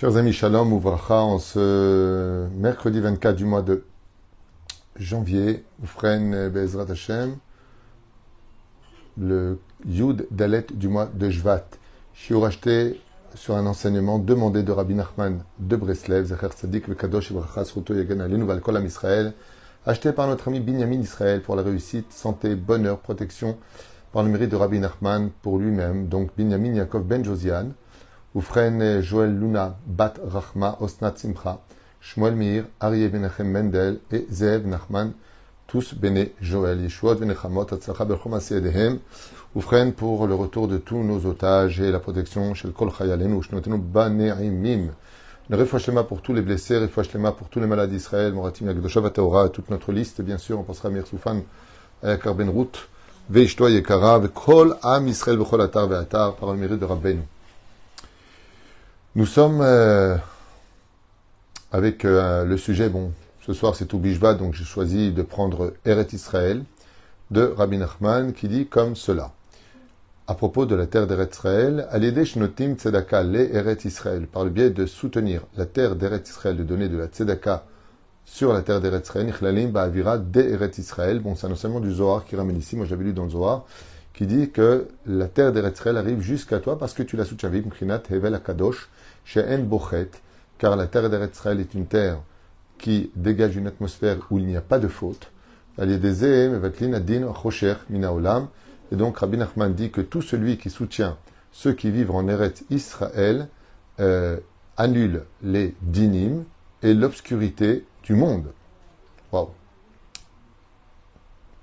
Chers amis, shalom ouvracha, en ce mercredi 24 du mois de janvier, Oufren Bezrat Hashem, le Yud Dalet du mois de Shvat. Shiur acheté sur un enseignement demandé de Rabbi Nachman de Breslev, Zecher Tzadik Vekadosh Ibracha Sruto Yagen Alinu Val Kol Am Israël, acheté par notre ami Binyamin Israël pour la réussite, santé, bonheur, protection, par le mérite de Rabbi Nachman pour lui-même, donc Binyamin Yaakov Ben Josiane, Oufren Joël Luna, Bat Rachma, Osnat Simcha, Shmuel Meir, Aryeh Menachem Mendel et Zeev Nachman, tous béné Joël, Yeshuot Venechamot, Atzlacha Belchom Asiyedehem, Oufren pour le retour de tous nos otages et la protection chez le Kol Chayalenu, Shnotenu Baneimim, le Refoua Shlema pour tous les blessés, Refoua Shlema pour tous les malades d'Israël, Moratim Yagdosha Vataora, toute notre liste, bien sûr, on pensera à Meir Soufan, à Karben Rout, Veishtoa Yekara, Vekol Am Israël, Vechol Atar Veatar, par le mérite de Rabbeinu. Nous sommes avec le sujet, bon, ce soir c'est tout Bishvat, donc j'ai choisi de prendre Eret Israël de Rabbi Nachman qui dit comme cela. À propos de la terre d'Eret Israël, « Alideh shnotim tzedaka le Eret Israël » par le biais de soutenir la terre d'Eret Israël, de donner de la tzedaka sur la terre d'Eret Israël, « Nichlalim ba'avira de Eret Israël » bon, c'est un enseignement du Zohar qui ramène ici, moi j'avais lu dans le Zohar, qui dit que la terre d'Eretz Israël arrive jusqu'à toi parce que tu la soutiens. Mkhinat Hevel Akadosh, She'en Bochet, car la terre d'Eretz Israël est une terre qui dégage une atmosphère où il n'y a pas de faute. Et donc Rabbi Nachman dit que tout celui qui soutient ceux qui vivent en Eretz Israël annule les dinim et l'obscurité du monde. Waouh!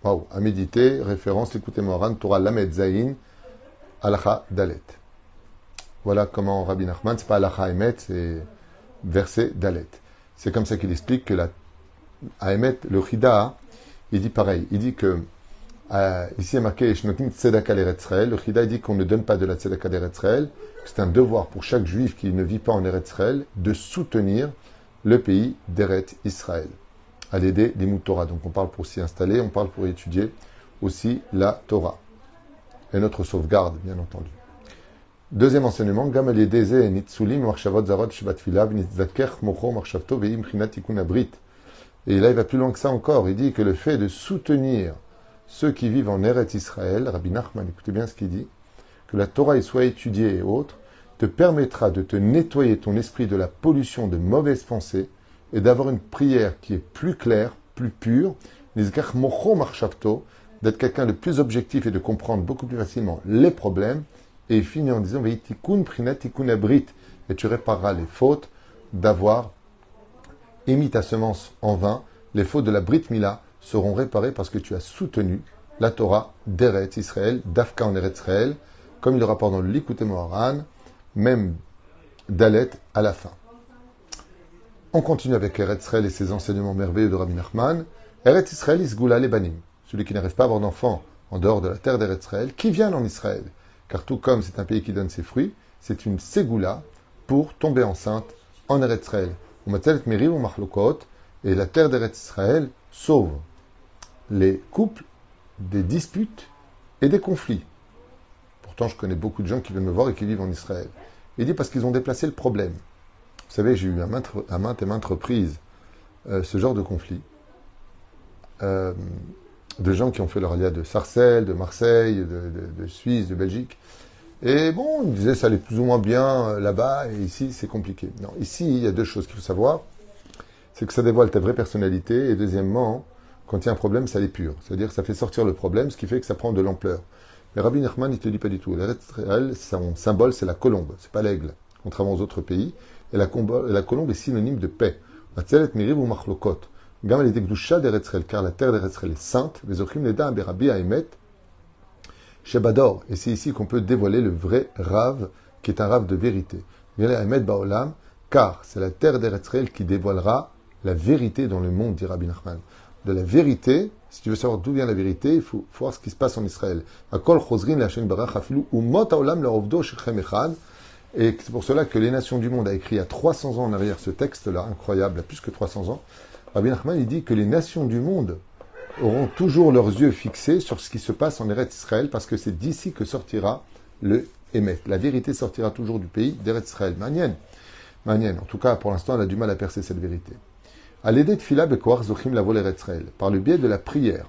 Wow, à méditer, référence, l'écoutez Moran, Torah Lamed Zayin, Alakha Dalet. Voilà comment Rabbi Nachman, c'est pas Alakha Emet, c'est verset Dalet. C'est comme ça qu'il explique que la Emet, le Chida, il dit pareil. Il dit que, ici il est marqué, Shnotim Tzedaka l'Eretz Israël. Le Chida dit qu'on ne donne pas de la Tzedaka l'Eretz Israël. C'est un devoir pour chaque juif qui ne vit pas en Eretz Israël de soutenir le pays d'Eretz Israël. À l'aider des Torah. Donc on parle pour s'y installer, on parle pour étudier aussi la Torah. Et notre sauvegarde, bien entendu. Deuxième enseignement, Gam al-yedeze nitzulim marchavot zarot shvatfilav nitzakech mocho marchavto ve'im chinatikun abrit. Et là, il va plus loin que ça encore. Il dit que le fait de soutenir ceux qui vivent en Eretz Israël, Rabbi Nachman, écoutez bien ce qu'il dit, que la Torah y soit étudiée et autres, te permettra de te nettoyer ton esprit de la pollution de mauvaises pensées et d'avoir une prière qui est plus claire, plus pure, d'être quelqu'un de plus objectif et de comprendre beaucoup plus facilement les problèmes, et il finit en disant « et tu répareras les fautes d'avoir émis ta semence en vain, les fautes de la Brit Mila seront réparées parce que tu as soutenu la Torah d'Eretz Israël, d'Afka en Eretz Israël, comme il le rapporte dans le Likutei Moharan, même Dalet à la fin. » On continue avec Eretz Israël et ses enseignements merveilleux de Rabbi Nachman. Eretz Israël isgoula lebanim, celui qui n'arrive pas à avoir d'enfants en dehors de la terre d'Eretz Israël, qui vient en Israël. Car tout comme c'est un pays qui donne ses fruits, c'est une ségoula pour tomber enceinte en Eretz Israël. Et la terre d'Eretz Israël sauve les couples des disputes et des conflits. Pourtant, je connais beaucoup de gens qui viennent me voir et qui vivent en Israël. Il dit parce qu'ils ont déplacé le problème. Vous savez, j'ai eu à maintes et maintes reprises ce genre de conflit. De gens qui ont fait leur alia de Sarcelles, de Marseille, de Suisse, de Belgique. Et bon, ils disaient ça allait plus ou moins bien là-bas, et ici, c'est compliqué. Non, ici, il y a deux choses qu'il faut savoir. C'est que ça dévoile ta vraie personnalité, et deuxièmement, quand il y a un problème, ça l'épure. C'est-à-dire que ça fait sortir le problème, ce qui fait que ça prend de l'ampleur. Mais Rabbi Nachman, il ne te dit pas du tout. L'Eretz Israël, son symbole, c'est la colombe, c'est pas l'aigle, contrairement aux autres pays. Et la colombe est synonyme de paix. Atzelet miriv ou machlokot. Gam elle est gdusha d'Eretz Israël, car la terre d'Eretz Israël est sainte. Vezochim leda berabi haemet shebador. Et c'est ici qu'on peut dévoiler le vrai rave, qui est un rave de vérité. V'yaleh haemet baolam, car c'est la terre d'Eretz Israël qui dévoilera la vérité dans le monde, dit Rabbi Nachman. De la vérité, si tu veux savoir d'où vient la vérité, il faut voir ce qui se passe en Israël. Akol chosrin la shen barach afilu umot haolam la rovdo shechem echad. Et c'est pour cela que les nations du monde a écrit il y a 300 ans en arrière ce texte-là, incroyable, à plus que 300 ans. Rabbi Nachman, il dit que les nations du monde auront toujours leurs yeux fixés sur ce qui se passe en Eretz Israël, parce que c'est d'ici que sortira le Hémet. La vérité sortira toujours du pays d'Eretz Israël. Manien. Manienne. En tout cas, pour l'instant, elle a du mal à percer cette vérité. À l'aider de Phila Bekoar Zochim la volée Retzraël. Par le biais de la prière,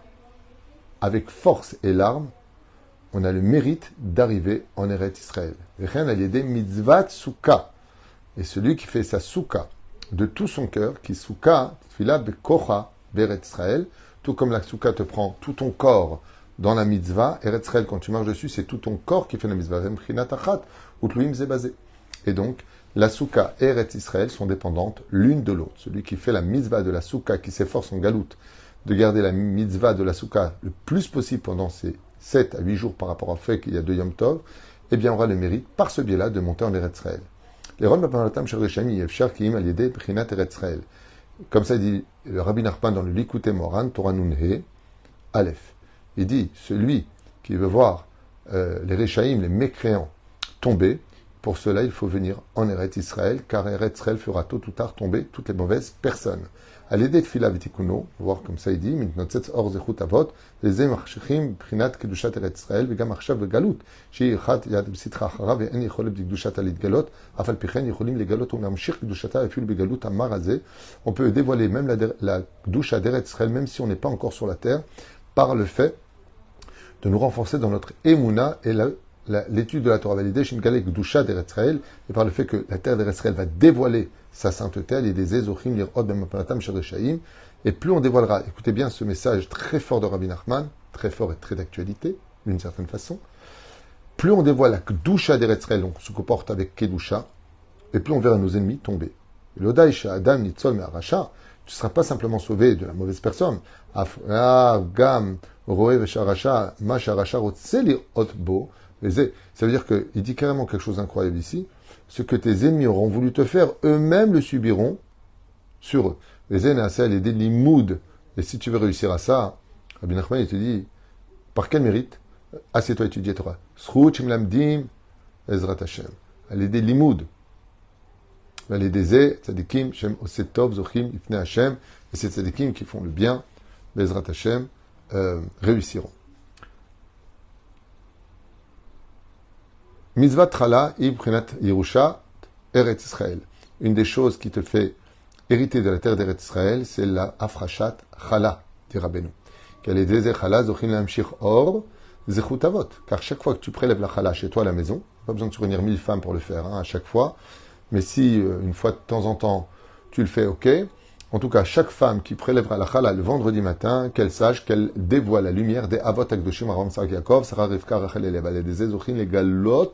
avec force et larmes, on a le mérite d'arriver en Eretz Israël. Rien à l'aider mitzvat souka. Et celui qui fait sa souka de tout son cœur, qui souka, Phila Bekocha Eretz Israël, tout comme la souka te prend tout ton corps dans la mitzvah, Eretz Israël, quand tu marches dessus, c'est tout ton corps qui fait la mitzvah. Et donc, la souka et Eretz Israël sont dépendantes l'une de l'autre. Celui qui fait la mitzvah de la souka, qui s'efforce en galoute de garder la mitzvah de la souka le plus possible pendant ces 7 à 8 jours par rapport au fait qu'il y a 2 Yom Tov, eh bien, aura le mérite, par ce biais-là, de monter en Eretz Israël. Comme ça dit le Rabbi Narpan dans le Likutei Moharan, Torah Nun He, Aleph. Il dit, celui qui veut voir les Réchaïm, les mécréants, tomber, pour cela il faut venir en Eretz Israël, car Eretz Israël fera tôt ou tard tomber toutes les mauvaises personnes. À l'aider de Fila Vitikuno, voir comme ça il dit, on peut dévoiler même la Kedusha d'Eretz Israël, même si on n'est pas encore sur la terre, par le fait de nous renforcer dans notre émouna et l'étude de la Torah validée, Shimgalek Dusha d'Eretz Israël, et par le fait que la terre d'Eretz Israël va dévoiler sa sainteté, et des Ezochim Lirod Bemapanatam Shereshaim, et plus on dévoilera, écoutez bien ce message très fort de Rabbi Nachman, très fort et très d'actualité, d'une certaine façon, plus on dévoile la Kedusha d'Eretz Israël, on se comporte avec Kedusha, et plus on verra nos ennemis tomber. L'Odaïcha Adam Nitzol Me'arasha, tu ne seras pas simplement sauvé de la mauvaise personne. Ça veut dire qu'il dit carrément quelque chose d'incroyable ici. Ce que tes ennemis auront voulu te faire, eux-mêmes le subiront sur eux. Et si tu veux réussir à ça, Rabbi Nachman, il te dit, par quel mérite? Assieds-toi et étudie Torah. Et ces tzadikim qui font le bien, Bezrat Hashem, réussiront. Mitzvat Chala Ibrinat Yerusha Eretz Israël. Une des choses qui te fait hériter de la terre d'Eretz Israël, c'est la Afrashat Chala, dit Rabbeinu. Car chaque fois que tu prélèves la Chala chez toi à la maison, pas besoin de soutenir 1000 femmes pour le faire, hein, à chaque fois. Mais si, une fois de temps en temps, tu le fais, ok. En tout cas, chaque femme qui prélèvera la chala le vendredi matin, qu'elle sache qu'elle dévoile la lumière des Avot HaKdoshim Avraham Yitzchak Yaakov, Sarah Rivka Rachel et Léa, des Ezochin, les Galot,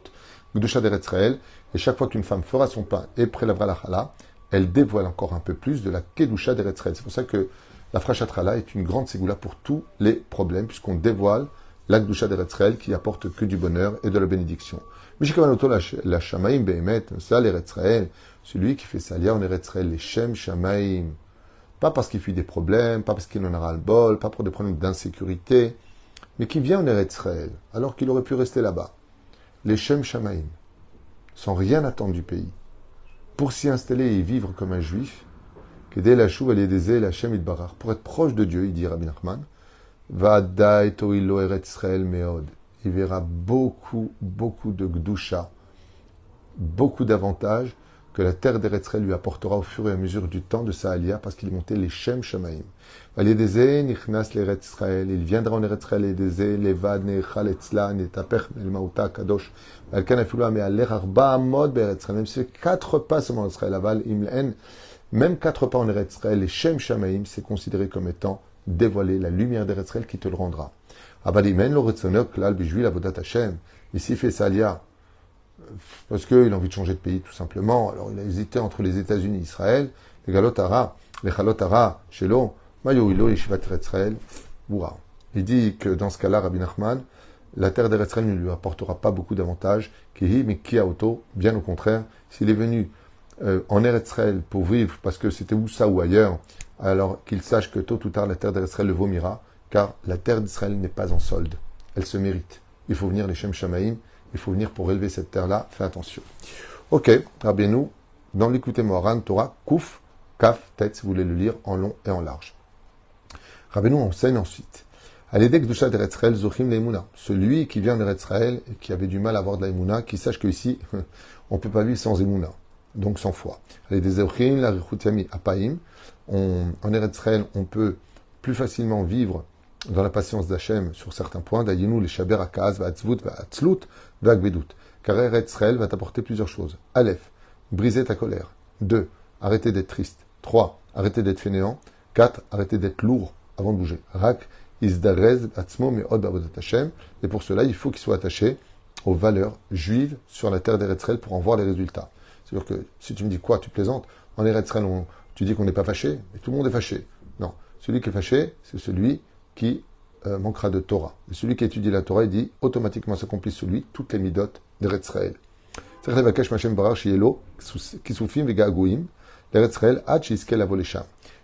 Kedusha d'Eretz Israël. Et chaque fois qu'une femme fera son pain et prélèvera la chala, elle dévoile encore un peu plus de la Kedusha d'Eretz Israël. C'est pour ça que la Frachat Chala est une grande ségoula pour tous les problèmes, puisqu'on dévoile la Kedusha d'Eretz Israël qui apporte que du bonheur et de la bénédiction. La Shamaim Behemet, ça l'Eretz Israël, celui qui fait sa lia en Eretz Israël, les Shem Shamaim, pas parce qu'il fuit des problèmes, pas parce qu'il en a ras le bol, pas pour des problèmes d'insécurité, mais qui vient en Eretz Israël, alors qu'il aurait pu rester là-bas, les Shem Shamaim, sans rien attendre du pays, pour s'y installer et vivre comme un juif, qu'aider la chouva et des la Shem Idbarar, pour être proche de Dieu, il dit Rabbi Nachman, Vadaï Toilo Eretz Israël Meod. Il verra beaucoup de Gdusha, beaucoup d'avantages que la terre d'Eretz Israël lui apportera au fur et à mesure du temps de sa alia, parce qu'il montait les Shem Shamaim. Validezé, Nichnas l'Eretz Israël, il viendra en Eretz Israël, Validezé, Levad, Nechal, Etzla, Netapech, Melmauta, Kadosh, Alkanafula, mais Aler Arba, Amod, Beretz Israël, même si c'est 4 pas seulement en Israël, Aval, Imlen, même 4 pas en Eretz Israël, les Shem Shamaim, c'est considéré comme étant dévoilé, la lumière d'Eretz Israël qui te le rendra. Abadimen, le Retzonok, l'Albijuil, Avodat Hashem, ici fait Salia, parce qu'il a envie de changer de pays, tout simplement. Alors, il a hésité entre les États-Unis et Israël, les Galotara, les Chalotara, Shelo, Mayoilo, Yeshivat Eretz Israël, Boura. Il dit que dans ce cas-là, Rabbi Nachman, la terre d'Eretz Israël ne lui apportera pas beaucoup d'avantages, Kihi, mais Kiaoto, bien au contraire, s'il est venu en Eretz Israël pour vivre, parce que c'était où ça ou ailleurs, alors qu'il sache que tôt ou tard, la terre d'Eretz Israël le vomira, car la terre d'Israël n'est pas en solde. Elle se mérite. Il faut venir les Shem Shamaim, il faut venir pour élever cette terre-là. Fais attention. Ok, Rabbeinu, dans l'Likutei Moharan, Torah, Kouf, Kaf, Tet, si vous voulez le lire en long et en large. Rabbeinu enseigne ensuite. À l'aider Kedusha d'Eretz Israël, Zochim l'Emouna. Celui qui vient d'Eretz Israël et qui avait du mal à avoir de l'Emouna, qui sache qu'ici, on ne peut pas vivre sans Emouna. donc sans foi. Les Dezevrim, la Rechutiami, Apaim, en Eretz Israël, on peut plus facilement vivre dans la patience d'Hachem sur certains points, d'Ayinu, les Shaber, Akaz, Vatzvut, Vatzlut, Vagvedut. Car Eretz Israël va t'apporter plusieurs choses. Aleph, briser ta colère. 2. Arrêter d'être triste. 3. Arrêter d'être fainéant. 4. Arrêter d'être lourd avant de bouger. Rak, Isdarez, Atzmo, Me'od, Avodat Hashem. Et pour cela, il faut qu'il soit attaché aux valeurs juives sur la terre d'Eretz Israël pour en voir les résultats. C'est-à-dire que si tu me dis quoi, tu plaisantes. En Eretz Israël, tu dis qu'on n'est pas fâché, mais tout le monde est fâché. Non. Celui qui est fâché, c'est celui qui manquera de Torah. Et celui qui étudie la Torah, il dit automatiquement s'accomplit sur lui toutes les midotes d'Eretz Israël.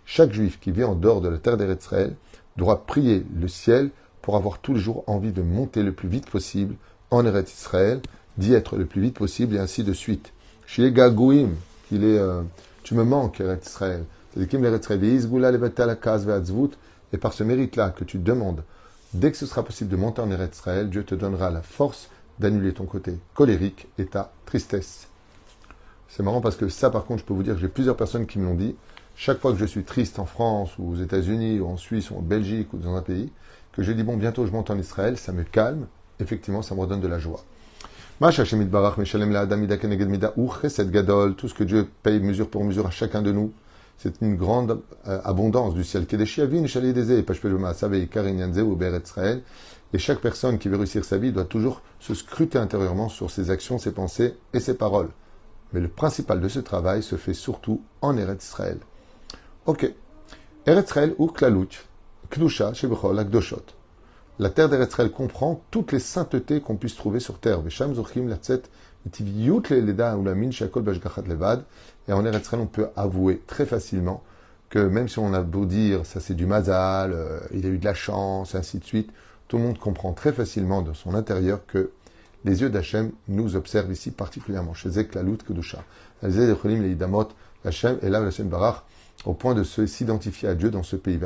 Chaque juif qui vit en dehors de la terre d'Eretz Israël doit prier le ciel pour avoir tous les jours envie de monter le plus vite possible en Eretz Israël, d'y être le plus vite possible et ainsi de suite. Chez Gagouim, qu'il est tu me manques Eretz Israël. Et par ce mérite-là que tu demandes, dès que ce sera possible de monter en Eretz Israël, Dieu te donnera la force d'annuler ton côté colérique et ta tristesse. C'est marrant parce que ça, par contre, je peux vous dire que j'ai plusieurs personnes qui me l'ont dit. Chaque fois que je suis triste en France ou aux États-Unis ou en Suisse ou en Belgique ou dans un pays, que je dis bon, bientôt je monte en Israël, ça me calme. Effectivement, ça me redonne de la joie. Tout ce que Dieu paye mesure pour mesure à chacun de nous, c'est une grande abondance du ciel. Et chaque personne qui veut réussir sa vie doit toujours se scruter intérieurement sur ses actions, ses pensées et ses paroles. Mais le principal de ce travail se fait surtout en Eretz Israël. Ok. Eretz Israël ou Klalout, Kdusha, Shebechol, Akdoshot. La terre d'Eretz Israël comprend toutes les saintetés qu'on puisse trouver sur terre. Et en Eretz Israël, on peut avouer très facilement que même si on a beau dire ça c'est du mazal, il a eu de la chance, ainsi de suite, tout le monde comprend très facilement de son intérieur que les yeux d'Hachem nous observent ici particulièrement. Chez Zek, la Lout, Kedusha. Hachem et là, Hachem Barach, au point de s'identifier à Dieu dans ce pays.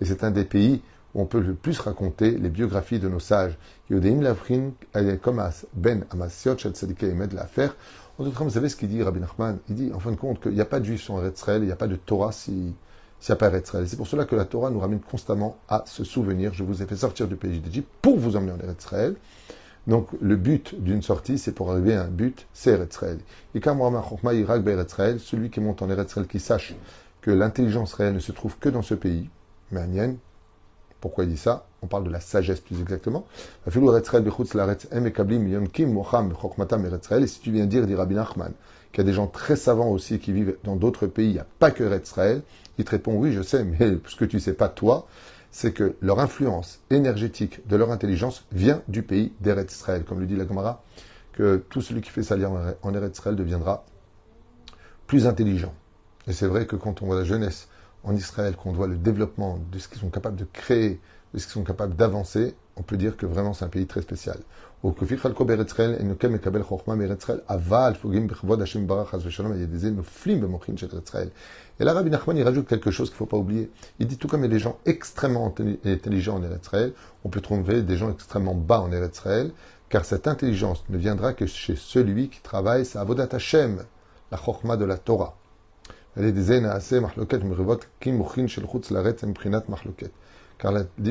Et c'est un des pays où on peut le plus raconter les biographies de nos sages. Yodeim Lafrin, Ayakomas, Ben Amasiot, Chalsadikei Med, l'affaire. En d'autres termes, vous savez ce qu'il dit, Rabbi Nachman? Il dit, en fin de compte, qu'il n'y a pas de juifs sans Eretz Israël, il n'y a pas de Torah s'il n'y a pas Eretz Israël. C'est pour cela que la Torah nous ramène constamment à ce souvenir. Je vous ai fait sortir du pays d'Égypte pour vous emmener en Eretz Israël. Donc, le but d'une sortie, c'est pour arriver à un but, c'est Eretz Israël. Et quand Mohamed Chochma Irak Be Eretz Israël, celui qui monte en Eretz Israël, qui sache que l'intelligence réelle ne se trouve que dans ce pays, Manienne. Pourquoi il dit ça? On parle de la sagesse plus exactement. Et si tu viens dire, dit Rabbi Nachman, qu'il y a des gens très savants aussi qui vivent dans d'autres pays, il n'y a pas que Eretz Israël, il te répond oui, je sais, mais ce que tu ne sais pas toi, c'est que leur influence énergétique de leur intelligence vient du pays d'Eretz Israël. Comme le dit la Gemara, que tout celui qui fait sa lière en Eretz Israël deviendra plus intelligent. Et c'est vrai que quand on voit la jeunesse en Israël, qu'on voit le développement de ce qu'ils sont capables de créer, de ce qu'ils sont capables d'avancer, on peut dire que vraiment c'est un pays très spécial. Et là, Rabbi Nachman, il rajoute quelque chose qu'il ne faut pas oublier. Il dit tout comme il y a des gens extrêmement intelligents en Eretz Israël, on peut trouver des gens extrêmement bas en Eretz Israël, car cette intelligence ne viendra que chez celui qui travaille sa avodat Hashem, la chokma de la Torah. Car la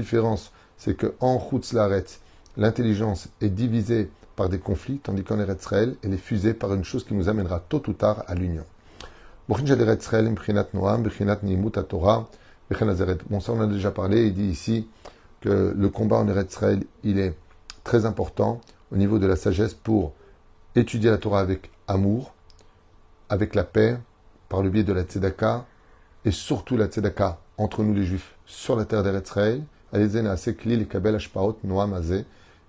différence, c'est qu'en Chutz Laaretz, l'intelligence est divisée par des conflits, tandis qu'en Eretz Israël, elle est fusée par une chose qui nous amènera tôt ou tard à l'union. Bon, ça, on en a déjà parlé. Il dit ici que le combat en Eretz Israël, il est très important au niveau de la sagesse pour étudier la Torah avec amour, avec la paix, par le biais de la tzedaka, et surtout la tzedaka entre nous les juifs sur la terre d'Eretz Israël,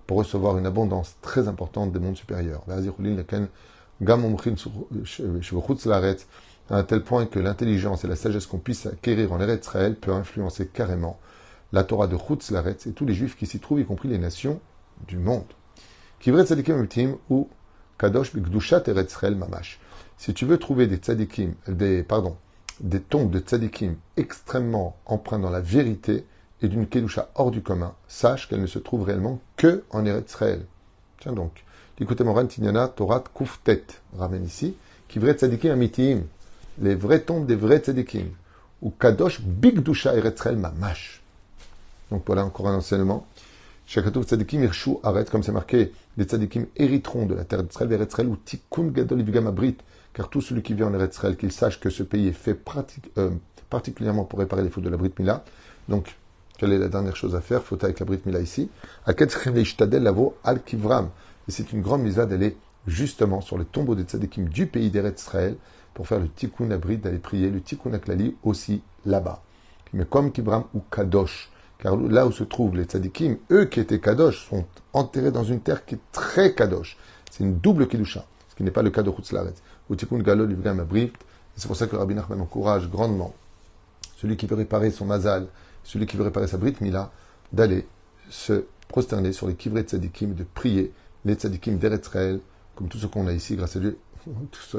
pour recevoir une abondance très importante des mondes supérieurs. À un tel point que l'intelligence et la sagesse qu'on puisse acquérir en Eretz Israël peut influencer carrément la Torah de Chutz Laaretz et tous les juifs qui s'y trouvent, y compris les nations du monde. Ou Kadosh B'Gdushat Eretz Israël Mamash. Si tu veux trouver des tzadikim, des tombes de tzadikim extrêmement empreintes dans la vérité et d'une kedusha hors du commun, sache qu'elles ne se trouvent réellement que en Eretz Israël. Tiens donc, Likutei Moharan Tinyana Torah Kuftet, ramène ici, Kivre Tzadikim Amitiim, les vrais tombes des vrais Tzadikim, ou Kadosh Bigdusha Eretzrel Mamash. Donc voilà encore un enseignement. Shakatov Tzadikim Irshu Aret, comme c'est marqué, les Tzadikim hériteront de la terre d'Eretzrel, Eretzrel, ou Tikkun Gadol Yvigam Abrit, car tout celui qui vient en Eretzrel, qu'il sache que ce pays est fait particulièrement pour réparer les fautes de la Brit Mila. Donc, quelle est la dernière chose à faire? Faute avec la Brit Mila ici. Et c'est une grande misva d'aller justement sur les tombeaux des tzadikim du pays d'Eretz Israël pour faire le tikkun abrit, d'aller prier le tikkun aklali aussi là-bas. Mais comme Kivram ou Kadosh, car là où se trouvent les tzadikim, eux qui étaient Kadosh, sont enterrés dans une terre qui est très Kadosh. C'est une double Kidusha, ce qui n'est pas le cas de Chutz Laaretz. Ou tikkun galol yivgam abrit. C'est pour ça que Rabbi Nachman encourage grandement celui qui veut réparer son mazal, celui qui veut réparer sa Brit Mila, d'aller se prosterner sur les Kivrei Tzadikim, de prier les Tzadikim d'Eretz Israël, comme tout ce qu'on a ici, grâce à Dieu, tout ça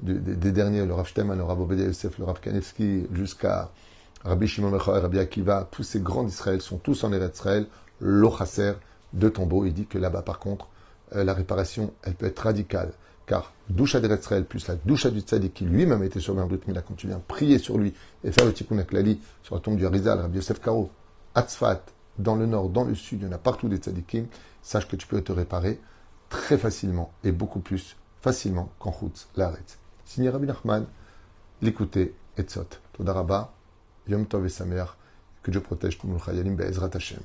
des derniers, le Rav Shteman, le Rav Obadiah Yosef, le Rav Kanevski, jusqu'à Rabbi Shimon Mechoer, Rabbi Akiva, tous ces grands d'Israël sont tous en Eretz Israël, lo chasser de tombeaux. Il dit que là-bas, par contre, la réparation, elle peut être radicale, car Doucha d'Eretz Israël, plus la Doucha du Tzadik, qui lui-même était sur Brit Mila, quand tu viens prier sur lui et faire le Tikkun HaKlali sur la tombe du Harizal, Rabbi Yosef Karo, Hatzfat, dans le nord, dans le sud, il y en a partout des Tzadikim, sache que tu peux te réparer très facilement et beaucoup plus facilement qu'en Chutz Laaretz. Signé Rabbi Nachman, l'écouter et tzot. Toda Rabba, Yom Tov et Sameach, que Dieu protège tout le monde, Chayalim Be'ezrat Hashem.